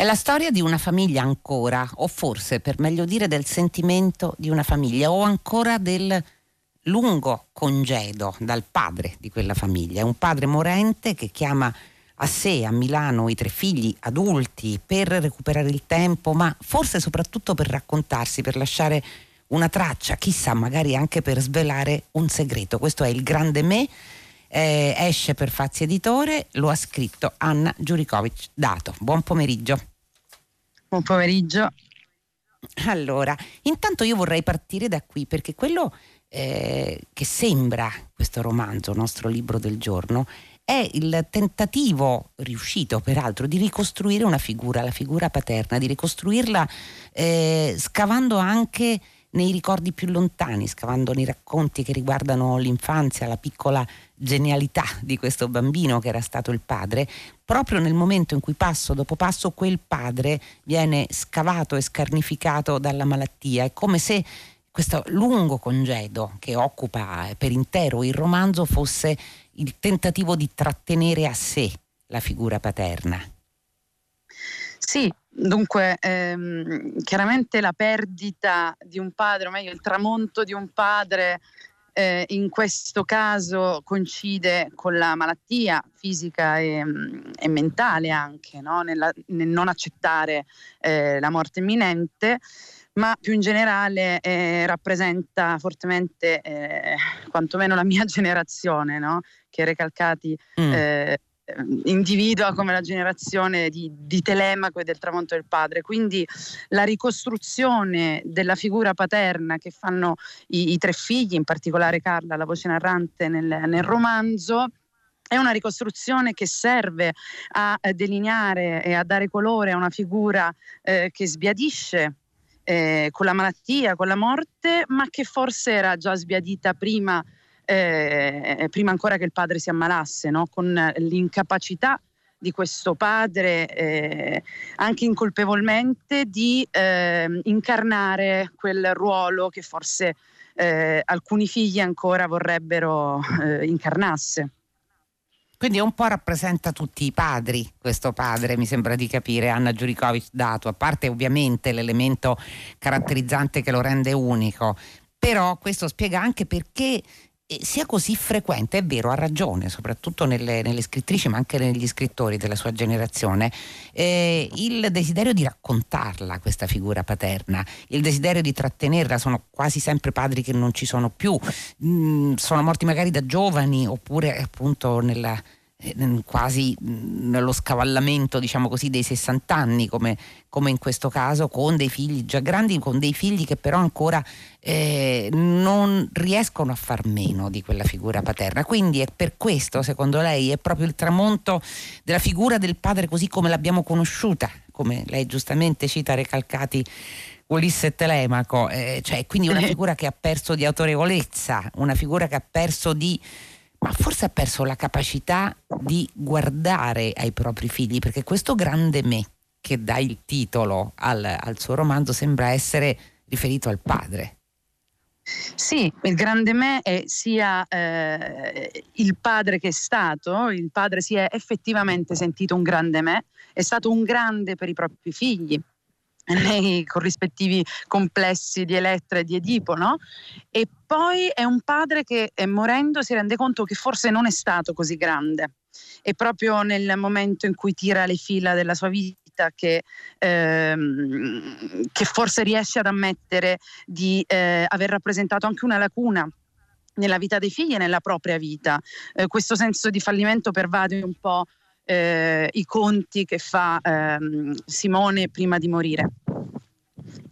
È la storia di una famiglia ancora, o forse per meglio dire del sentimento di una famiglia, o ancora del lungo congedo dal padre di quella famiglia. È un padre morente che chiama a sé a Milano i 3 figli adulti per recuperare il tempo, ma forse soprattutto per raccontarsi, per lasciare una traccia, chissà, magari anche per svelare un segreto. Questo è Il grande me, esce per Fazi Editore, lo ha scritto Anna Giurickovic Dato. Buon pomeriggio. Buon pomeriggio. Allora, intanto io vorrei partire da qui, perché quello che sembra questo romanzo, nostro libro del giorno, è il tentativo riuscito peraltro di ricostruire una figura, la figura paterna, di ricostruirla scavando anche nei ricordi più lontani, scavando nei racconti che riguardano l'infanzia, la piccola genialità di questo bambino che era stato il padre, proprio nel momento in cui passo dopo passo quel padre viene scavato e scarnificato dalla malattia. È come se questo lungo congedo che occupa per intero il romanzo fosse il tentativo di trattenere a sé la figura paterna. Sì, dunque chiaramente la perdita di un padre, o meglio il tramonto di un padre, in questo caso coincide con la malattia fisica e mentale anche, no? Nel non accettare la morte imminente, ma più in generale rappresenta fortemente quantomeno la mia generazione, no? Che Recalcati individua come la generazione di Telemaco e del tramonto del padre. Quindi la ricostruzione della figura paterna che fanno i 3 figli, in particolare Carla, la voce narrante nel romanzo, è una ricostruzione che serve a delineare e a dare colore a una figura che sbiadisce con la malattia, con la morte, ma che forse era già sbiadita prima ancora che il padre si ammalasse, no? Con l'incapacità di questo padre, anche incolpevolmente, di incarnare quel ruolo che forse alcuni figli ancora vorrebbero incarnasse. Quindi un po' rappresenta tutti i padri, questo padre, mi sembra di capire, Anna Giurickovic Dato, a parte ovviamente l'elemento caratterizzante che lo rende unico, però questo spiega anche perché sia così frequente, è vero, ha ragione, soprattutto nelle scrittrici ma anche negli scrittori della sua generazione, il desiderio di raccontarla, questa figura paterna, il desiderio di trattenerla. Sono quasi sempre padri che non ci sono più, sono morti magari da giovani, oppure appunto quasi nello scavallamento, diciamo così, dei 60 anni come in questo caso, con dei figli già grandi, con dei figli che però ancora non riescono a far meno di quella figura paterna. Quindi è per questo, secondo lei, è proprio il tramonto della figura del padre così come l'abbiamo conosciuta, come lei giustamente cita Recalcati, Ulisse e Telemaco, cioè quindi una figura che ha perso di autorevolezza, una figura che ha perso ma forse ha perso la capacità di guardare ai propri figli, perché questo grande me che dà il titolo al suo romanzo sembra essere riferito al padre. Sì, il grande me è sia il padre che è stato, il padre si è effettivamente sentito un grande me, è stato un grande per i propri figli, nei corrispettivi complessi di Elettra e di Edipo, no? E poi è un padre che, morendo, si rende conto che forse non è stato così grande, e proprio nel momento in cui tira le fila della sua vita che forse riesce ad ammettere di aver rappresentato anche una lacuna nella vita dei figli e nella propria vita. Questo senso di fallimento pervade un po' i conti che fa Simone prima di morire,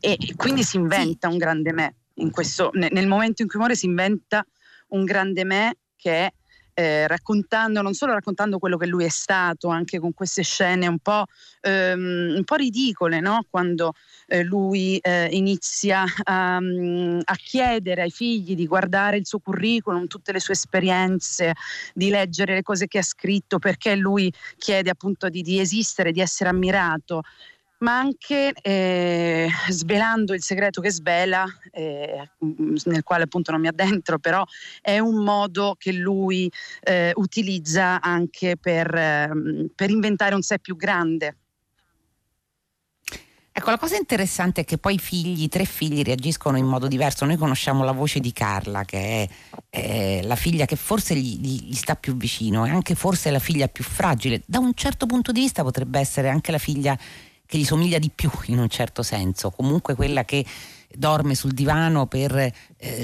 e quindi si inventa un grande me. Nel momento in cui muore si inventa un grande me che è non solo raccontando quello che lui è stato, anche con queste scene un po' ridicole, no? Quando lui inizia a chiedere ai figli di guardare il suo curriculum, tutte le sue esperienze, di leggere le cose che ha scritto, perché lui chiede appunto di esistere, di essere ammirato, ma anche svelando il segreto che svela, nel quale appunto non mi addentro, però è un modo che lui utilizza anche per inventare un sé più grande. Ecco, la cosa interessante è che poi i tre figli reagiscono in modo diverso. Noi conosciamo la voce di Carla, che è la figlia che forse gli sta più vicino, e anche forse la figlia più fragile. Da un certo punto di vista potrebbe essere anche la figlia che gli somiglia di più, in un certo senso, comunque quella che dorme sul divano per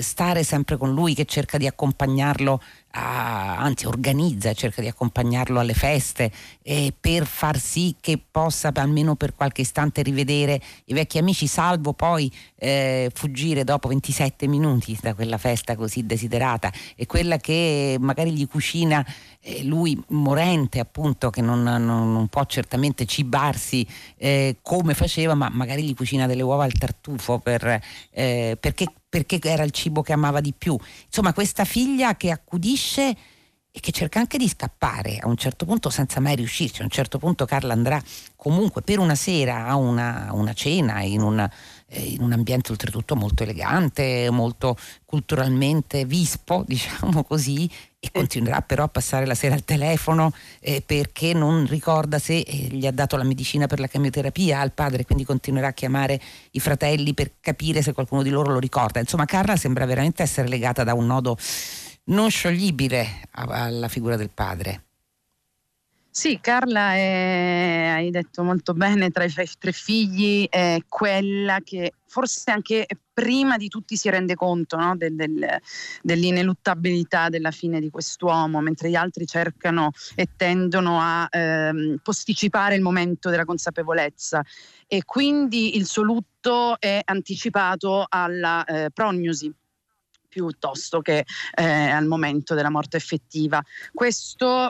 stare sempre con lui, che cerca di accompagnarlo, cerca di accompagnarlo alle feste, per far sì che possa almeno per qualche istante rivedere i vecchi amici, salvo poi fuggire dopo 27 minuti da quella festa così desiderata. E quella che magari gli cucina lui, morente appunto, che non può certamente cibarsi come faceva, ma magari gli cucina delle uova al tartufo perché era il cibo che amava di più. Insomma, questa figlia che accudisce e che cerca anche di scappare a un certo punto senza mai riuscirci. A un certo punto Carla andrà comunque per una sera a una cena in un ambiente oltretutto molto elegante, molto culturalmente vispo, diciamo così, e continuerà però a passare la sera al telefono perché non ricorda se gli ha dato la medicina per la chemioterapia al padre, quindi continuerà a chiamare i fratelli per capire se qualcuno di loro lo ricorda. Insomma, Carla sembra veramente essere legata da un nodo non scioglibile alla figura del padre. Sì, Carla è, hai detto molto bene, tra i tre figli è quella che forse anche prima di tutti si rende conto, no? dell'ineluttabilità della fine di quest'uomo, mentre gli altri cercano e tendono a posticipare il momento della consapevolezza, e quindi il suo lutto è anticipato alla prognosi piuttosto che al momento della morte effettiva. Questo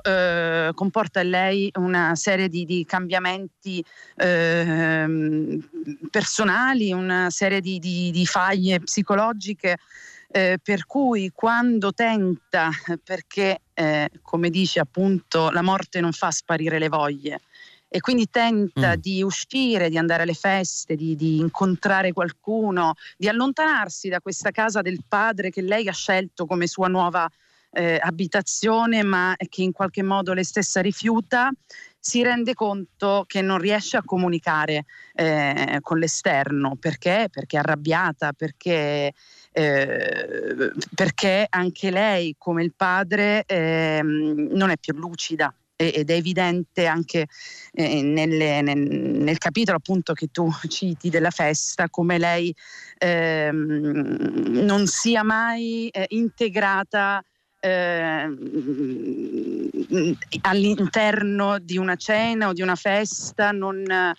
comporta in lei una serie di cambiamenti personali, una serie di faglie psicologiche, per cui quando tenta, perché come dice appunto la morte non fa sparire le voglie, e quindi tenta di uscire, di andare alle feste, di incontrare qualcuno, di allontanarsi da questa casa del padre che lei ha scelto come sua nuova abitazione, ma che in qualche modo lei stessa rifiuta, si rende conto che non riesce a comunicare con l'esterno. Perché? Perché è arrabbiata, perché anche lei, come il padre, non è più lucida. Ed è evidente anche nel capitolo appunto che tu citi della festa, come lei non sia mai integrata all'interno di una cena o di una festa, non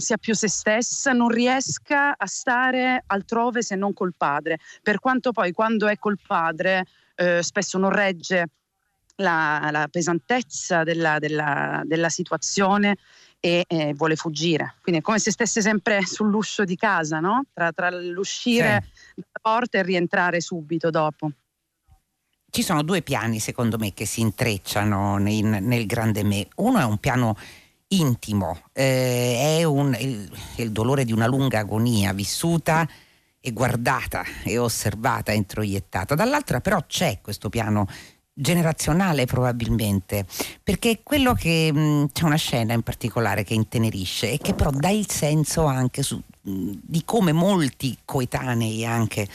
sia più se stessa, non riesca a stare altrove se non col padre, per quanto poi quando è col padre spesso non regge la pesantezza della situazione e vuole fuggire. Quindi è come se stesse sempre sull'uscio di casa, no? Tra l'uscire dalla porta e rientrare subito dopo. Ci sono due piani, secondo me, che si intrecciano nel grande me. Uno è un piano intimo, è il dolore di una lunga agonia vissuta e guardata e osservata e introiettata. Dall'altra però c'è questo piano generazionale, probabilmente, perché quello che c'è una scena in particolare che intenerisce e che però dà il senso anche di come molti coetanei anche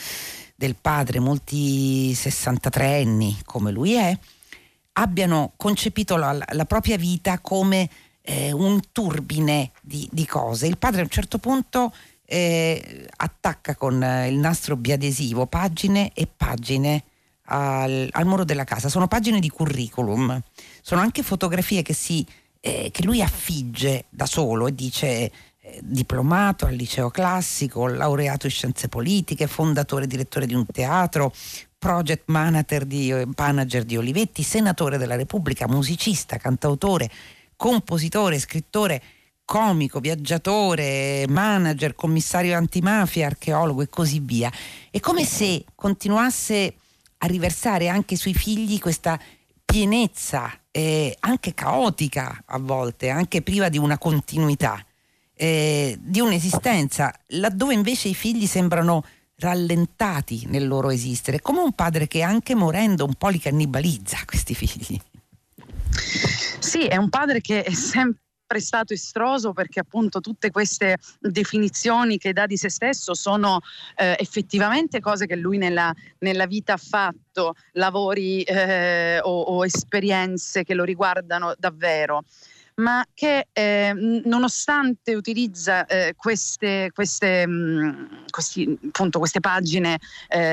del padre, molti 63enni come lui è, abbiano concepito la propria vita come un turbine di cose. Il padre a un certo punto attacca con il nastro biadesivo pagine e pagine al muro della casa. Sono pagine di curriculum, sono anche fotografie che lui affigge da solo e dice diplomato al liceo classico, laureato in scienze politiche, fondatore e direttore di un teatro, project manager di Olivetti, senatore della Repubblica, musicista, cantautore, compositore, scrittore, comico, viaggiatore, manager, commissario antimafia, archeologo e così via. È come se continuasse a riversare anche sui figli questa pienezza, anche caotica a volte, anche priva di una continuità, di un'esistenza, laddove invece i figli sembrano rallentati nel loro esistere, come un padre che anche morendo un po' li cannibalizza, questi figli. Sì, è un padre che è sempre sempre stato estroso, perché appunto tutte queste definizioni che dà di se stesso sono effettivamente cose che lui nella vita ha fatto, lavori o esperienze che lo riguardano davvero, ma che nonostante utilizza queste pagine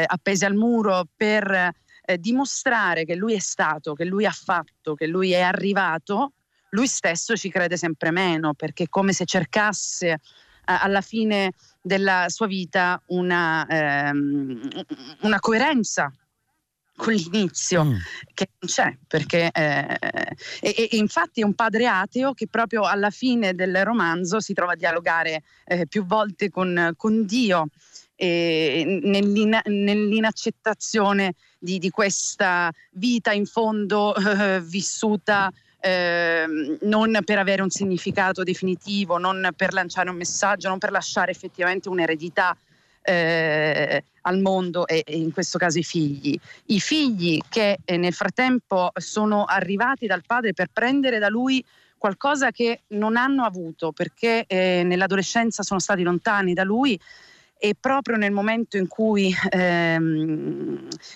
appese al muro per dimostrare che lui è stato, che lui ha fatto, che lui è arrivato, lui stesso ci crede sempre meno, perché è come se cercasse alla fine della sua vita una coerenza con l'inizio, che non c'è, perché infatti è un padre ateo che proprio alla fine del romanzo si trova a dialogare più volte con Dio, e nell'inaccettazione di questa vita in fondo vissuta non per avere un significato definitivo, non per lanciare un messaggio, non per lasciare effettivamente un'eredità al mondo, e in questo caso i figli che nel frattempo sono arrivati dal padre per prendere da lui qualcosa che non hanno avuto, perché nell'adolescenza sono stati lontani da lui, e proprio nel momento in cui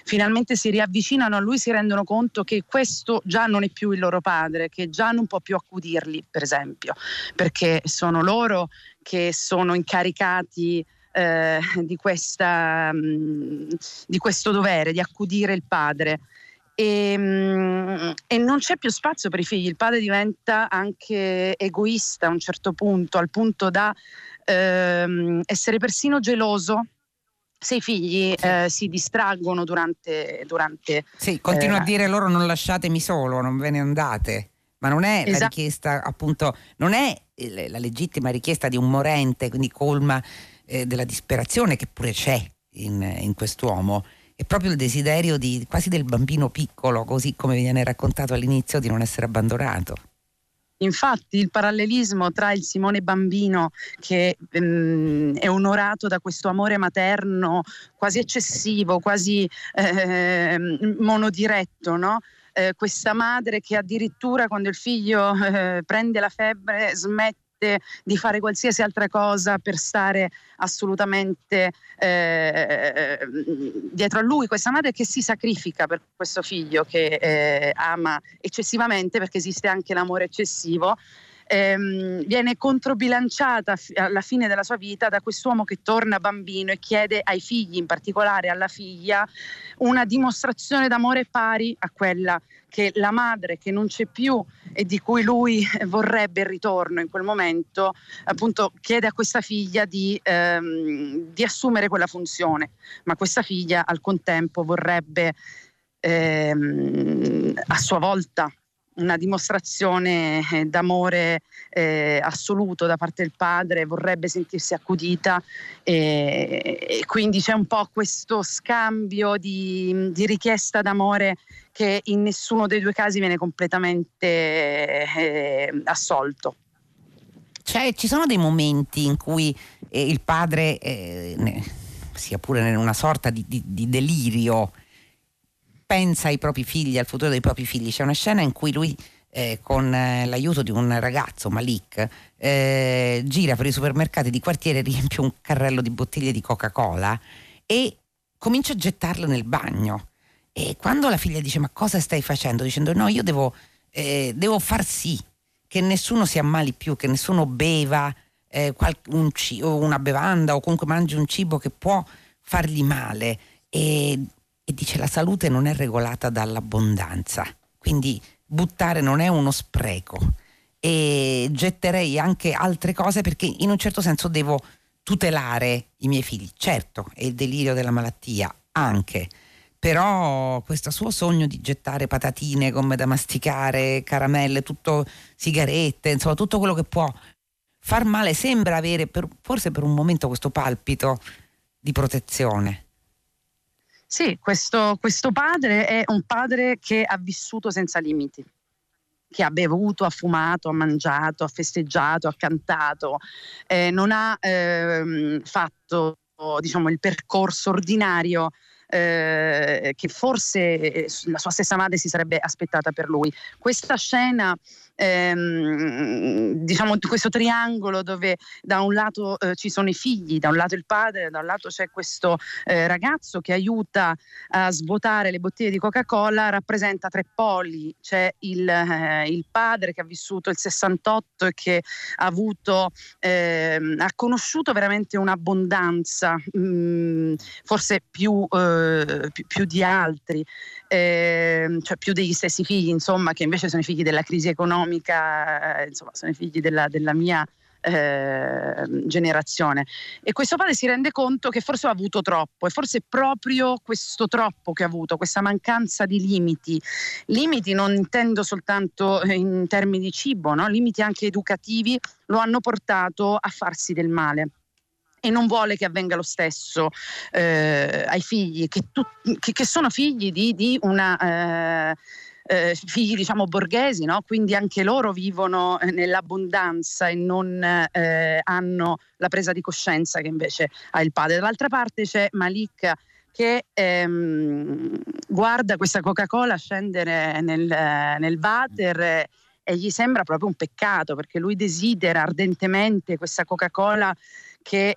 finalmente si riavvicinano a lui si rendono conto che questo già non è più il loro padre, che già non può più accudirli, per esempio, perché sono loro che sono incaricati di questo dovere di accudire il padre, e non c'è più spazio per i figli. Il padre diventa anche egoista a un certo punto, al punto da essere persino geloso se i figli si distraggono durante sì, continua a dire loro: non lasciatemi solo, non ve ne andate. Ma non è la richiesta, appunto, non è la legittima richiesta di un morente, quindi colma della disperazione che pure c'è in quest'uomo. È proprio il desiderio quasi del bambino piccolo, così come viene raccontato all'inizio, di non essere abbandonato. Infatti il parallelismo tra il Simone bambino, che è onorato da questo amore materno quasi eccessivo, quasi monodiretto, no? Questa madre che addirittura quando il figlio prende la febbre smette di fare qualsiasi altra cosa per stare assolutamente dietro a lui, questa madre che si sacrifica per questo figlio che ama eccessivamente, perché esiste anche l'amore eccessivo, viene controbilanciata alla fine della sua vita da quest'uomo che torna bambino e chiede ai figli, in particolare alla figlia, una dimostrazione d'amore pari a quella che la madre, che non c'è più e di cui lui vorrebbe il ritorno in quel momento, appunto chiede a questa figlia di assumere quella funzione, ma questa figlia al contempo vorrebbe a sua volta una dimostrazione d'amore assoluto da parte del padre, vorrebbe sentirsi accudita, e quindi c'è un po' questo scambio di richiesta d'amore che in nessuno dei due casi viene completamente assolto. Cioè, ci sono dei momenti in cui il padre, sia pure in una sorta di delirio, pensa ai propri figli, al futuro dei propri figli. C'è una scena in cui lui, con l'aiuto di un ragazzo, Malik, gira per i supermercati di quartiere, riempie un carrello di bottiglie di Coca-Cola e comincia a gettarle nel bagno. E quando la figlia dice: ma cosa stai facendo? Dicendo: no, io devo far sì che nessuno si ammali più, che nessuno beva una bevanda, o comunque mangi un cibo che può fargli male. E dice: la salute non è regolata dall'abbondanza, quindi buttare non è uno spreco, e getterei anche altre cose perché in un certo senso devo tutelare i miei figli. Certo, è il delirio della malattia anche, però questo suo sogno di gettare patatine, gomme da masticare, caramelle, tutto, sigarette, insomma tutto quello che può far male, sembra avere forse per un momento questo palpito di protezione. Sì, questo padre è un padre che ha vissuto senza limiti, che ha bevuto, ha fumato, ha mangiato, ha festeggiato, ha cantato, non ha fatto, diciamo, il percorso ordinario che forse la sua stessa madre si sarebbe aspettata per lui. Questa scena diciamo questo triangolo dove da un lato ci sono i figli, da un lato il padre, da un lato c'è questo ragazzo che aiuta a svuotare le bottiglie di Coca-Cola, rappresenta tre poli. C'è il padre che ha vissuto il 68 e che ha avuto, ha conosciuto veramente un'abbondanza, forse più di altri, cioè più degli stessi figli, insomma, che invece sono i figli della crisi economica, insomma sono i figli della mia generazione. E questo padre si rende conto che forse ha avuto troppo, e forse proprio questo troppo che ha avuto, questa mancanza di limiti, non intendo soltanto in termini di cibo, no? Limiti anche educativi, lo hanno portato a farsi del male, e non vuole che avvenga lo stesso ai figli che sono figli di una figli diciamo borghesi, no? Quindi anche loro vivono nell'abbondanza e non hanno la presa di coscienza che invece ha il padre. Dall'altra parte c'è Malik che guarda questa Coca-Cola scendere nel water e gli sembra proprio un peccato, perché lui desidera ardentemente questa Coca-Cola che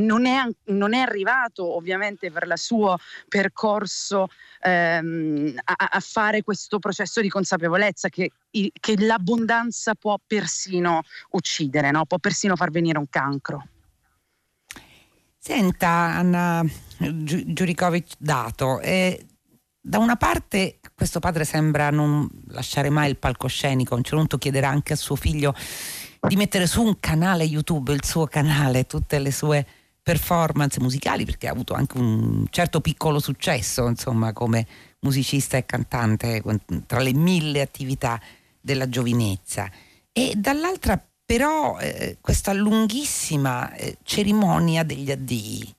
non è arrivato ovviamente per il suo percorso a fare questo processo di consapevolezza che l'abbondanza può persino uccidere, no? Può persino far venire un cancro. Senta, Anna Giurickovic Dato, da una parte questo padre sembra non lasciare mai il palcoscenico, a un certo punto chiederà anche a suo figlio di mettere su un canale YouTube, il suo canale, tutte le sue performance musicali, perché ha avuto anche un certo piccolo successo, insomma, come musicista e cantante, tra le mille attività della giovinezza. E dall'altra però questa lunghissima cerimonia degli addii,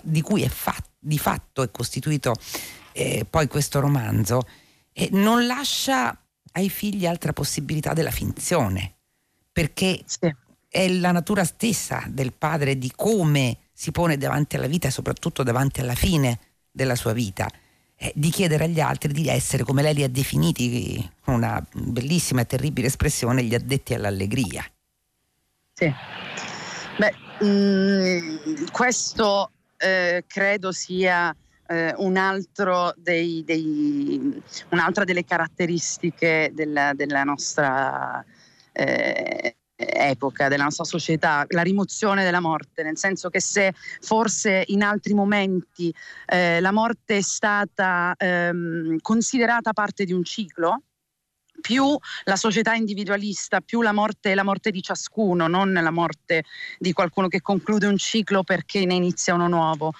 di cui è di fatto è costituito poi questo romanzo, non lascia ai figli altra possibilità della finzione, perché sì, è la natura stessa del padre, di come si pone davanti alla vita e soprattutto davanti alla fine della sua vita, di chiedere agli altri di essere, come lei li ha definiti, una bellissima e terribile espressione, gli addetti all'allegria. Sì, questo credo sia un'altra delle caratteristiche della nostra epoca, della nostra società, la rimozione della morte, nel senso che se forse in altri momenti la morte è stata considerata parte di un ciclo, più la società individualista, più la morte di ciascuno, non la morte di qualcuno che conclude un ciclo perché ne inizia uno nuovo.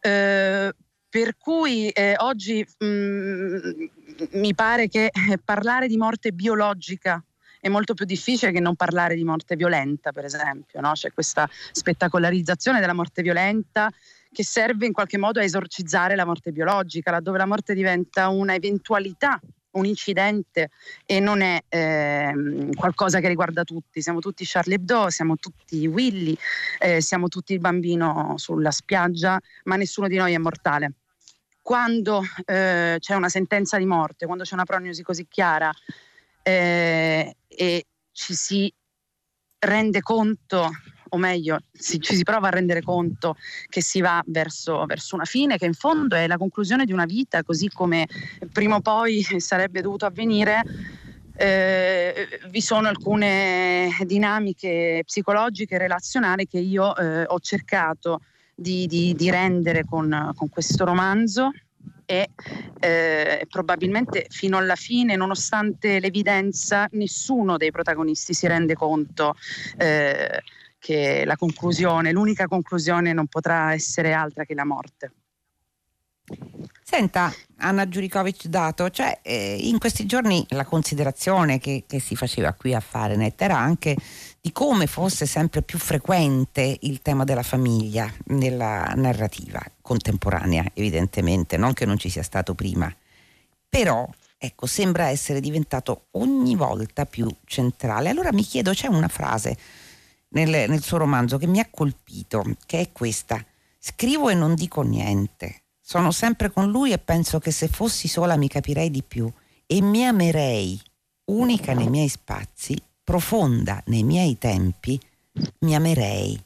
Per cui oggi mi pare che parlare di morte biologica è molto più difficile che non parlare di morte violenta, per esempio, no? C'è questa spettacolarizzazione della morte violenta che serve in qualche modo a esorcizzare la morte biologica, laddove la morte diventa una eventualità, un incidente, e non è qualcosa che riguarda tutti. Siamo tutti Charlie Hebdo, siamo tutti Willy, siamo tutti il bambino sulla spiaggia, ma nessuno di noi è mortale. Quando c'è una sentenza di morte, quando c'è una prognosi così chiara, e ci si rende conto, o meglio ci si prova a rendere conto che si va verso una fine che in fondo è la conclusione di una vita, così come prima o poi sarebbe dovuto avvenire, vi sono alcune dinamiche psicologiche e relazionali che io ho cercato di rendere con questo romanzo, e probabilmente fino alla fine, nonostante l'evidenza, nessuno dei protagonisti si rende conto che l'unica conclusione non potrà essere altra che la morte. Senta, Anna Giurickovic Dato, cioè, in questi giorni la considerazione che si faceva qui a Fahrenheit era anche di come fosse sempre più frequente il tema della famiglia nella narrativa contemporanea, evidentemente, non che non ci sia stato prima, però ecco, sembra essere diventato ogni volta più centrale. Allora mi chiedo, c'è una frase nel suo romanzo che mi ha colpito, che è questa: scrivo e non dico niente. Sono sempre con lui e penso che se fossi sola mi capirei di più e mi amerei unica nei miei spazi, profonda nei miei tempi, mi amerei.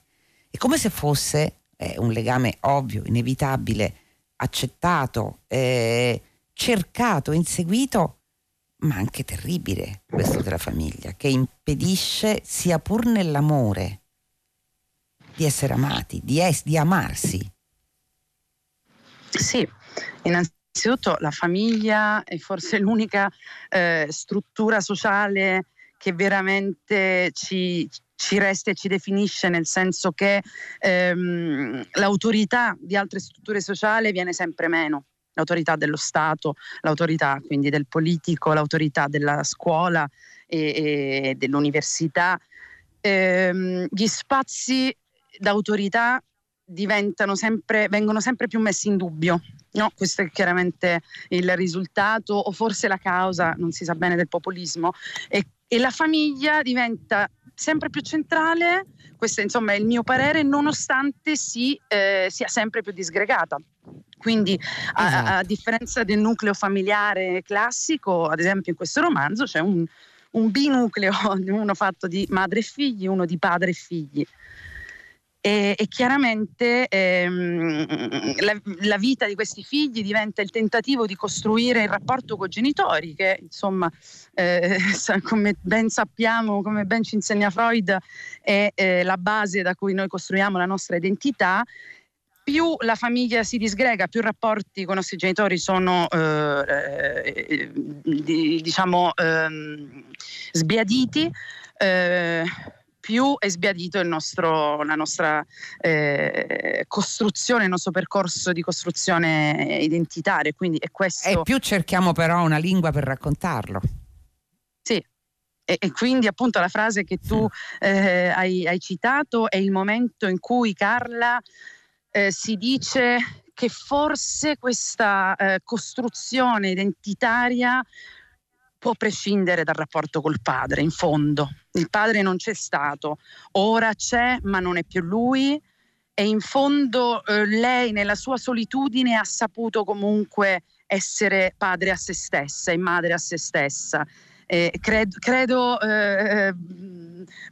E come se fosse un legame ovvio, inevitabile, accettato, cercato, inseguito, ma anche terribile, questo della famiglia, che impedisce, sia pur nell'amore, di essere amati, di amarsi. Sì, innanzitutto la famiglia è forse l'unica struttura sociale che veramente ci resta e ci definisce, nel senso che l'autorità di altre strutture sociali viene sempre meno. L'autorità dello Stato, l'autorità quindi del politico, l'autorità della scuola e dell'università. Gli spazi d'autorità vengono sempre più messi in dubbio. No, questo è chiaramente il risultato, o forse la causa, non si sa bene, del populismo. E la famiglia diventa sempre più centrale, questo insomma è il mio parere, nonostante sia sempre più disgregata. Quindi esatto. a differenza del nucleo familiare classico, ad esempio in questo romanzo c'è un binucleo, uno fatto di madre e figli, uno di padre e figli. E chiaramente la vita di questi figli diventa il tentativo di costruire il rapporto con i genitori, che insomma, come ben sappiamo, come ben ci insegna Freud, è la base da cui noi costruiamo la nostra identità. Più la famiglia si disgrega, più i rapporti con i nostri genitori sono sbiaditi, più è sbiadito la nostra costruzione, il nostro percorso di costruzione identitaria. Quindi è questo. E più cerchiamo però una lingua per raccontarlo. Sì, e quindi appunto la frase che tu hai citato è il momento in cui Carla si dice che forse questa costruzione identitaria può prescindere dal rapporto col padre, in fondo. Il padre non c'è stato, ora c'è ma non è più lui, e in fondo lei nella sua solitudine ha saputo comunque essere padre a se stessa e madre a se stessa. Credo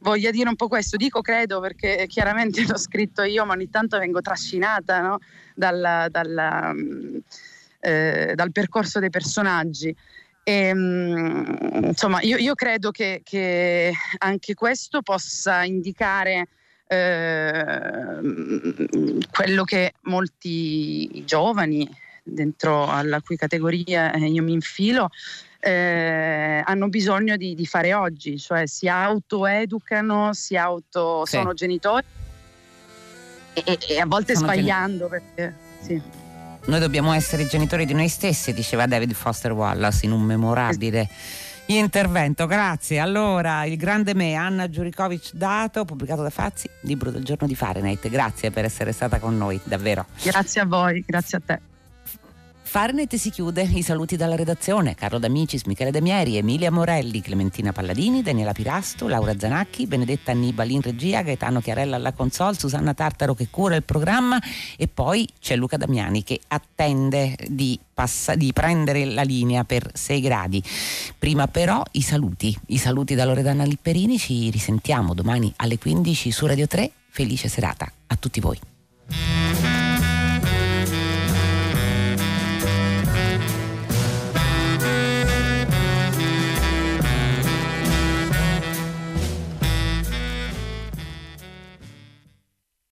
voglia dire un po' questo, dico credo perché chiaramente l'ho scritto io, ma ogni tanto vengo trascinata, no? dal percorso dei personaggi. E, insomma, io credo che anche questo possa indicare quello che molti giovani, dentro alla cui categoria io mi infilo, hanno bisogno di fare oggi, cioè si autoeducano, sono genitori e a volte sono sbagliando perché sì. Noi dobbiamo essere i genitori di noi stessi, diceva David Foster Wallace in un memorabile intervento. Grazie. Allora, Il grande me, Anna Giurickovic Dato, pubblicato da Fazi, libro del giorno di Fahrenheit. Grazie per essere stata con noi, davvero. Grazie a voi, grazie a te. Fahrenheit si chiude. I saluti dalla redazione: Carlo D'Amicis, Michele Damieri, Emilia Morelli, Clementina Palladini, Daniela Pirasto, Laura Zanacchi, Benedetta Annibale in regia, Gaetano Chiarella alla console, Susanna Tartaro che cura il programma, e poi c'è Luca Damiani che attende di prendere la linea per 6 gradi. Prima però i saluti da Loredana Lipperini. Ci risentiamo domani alle 15 su Radio 3. Felice serata a tutti voi.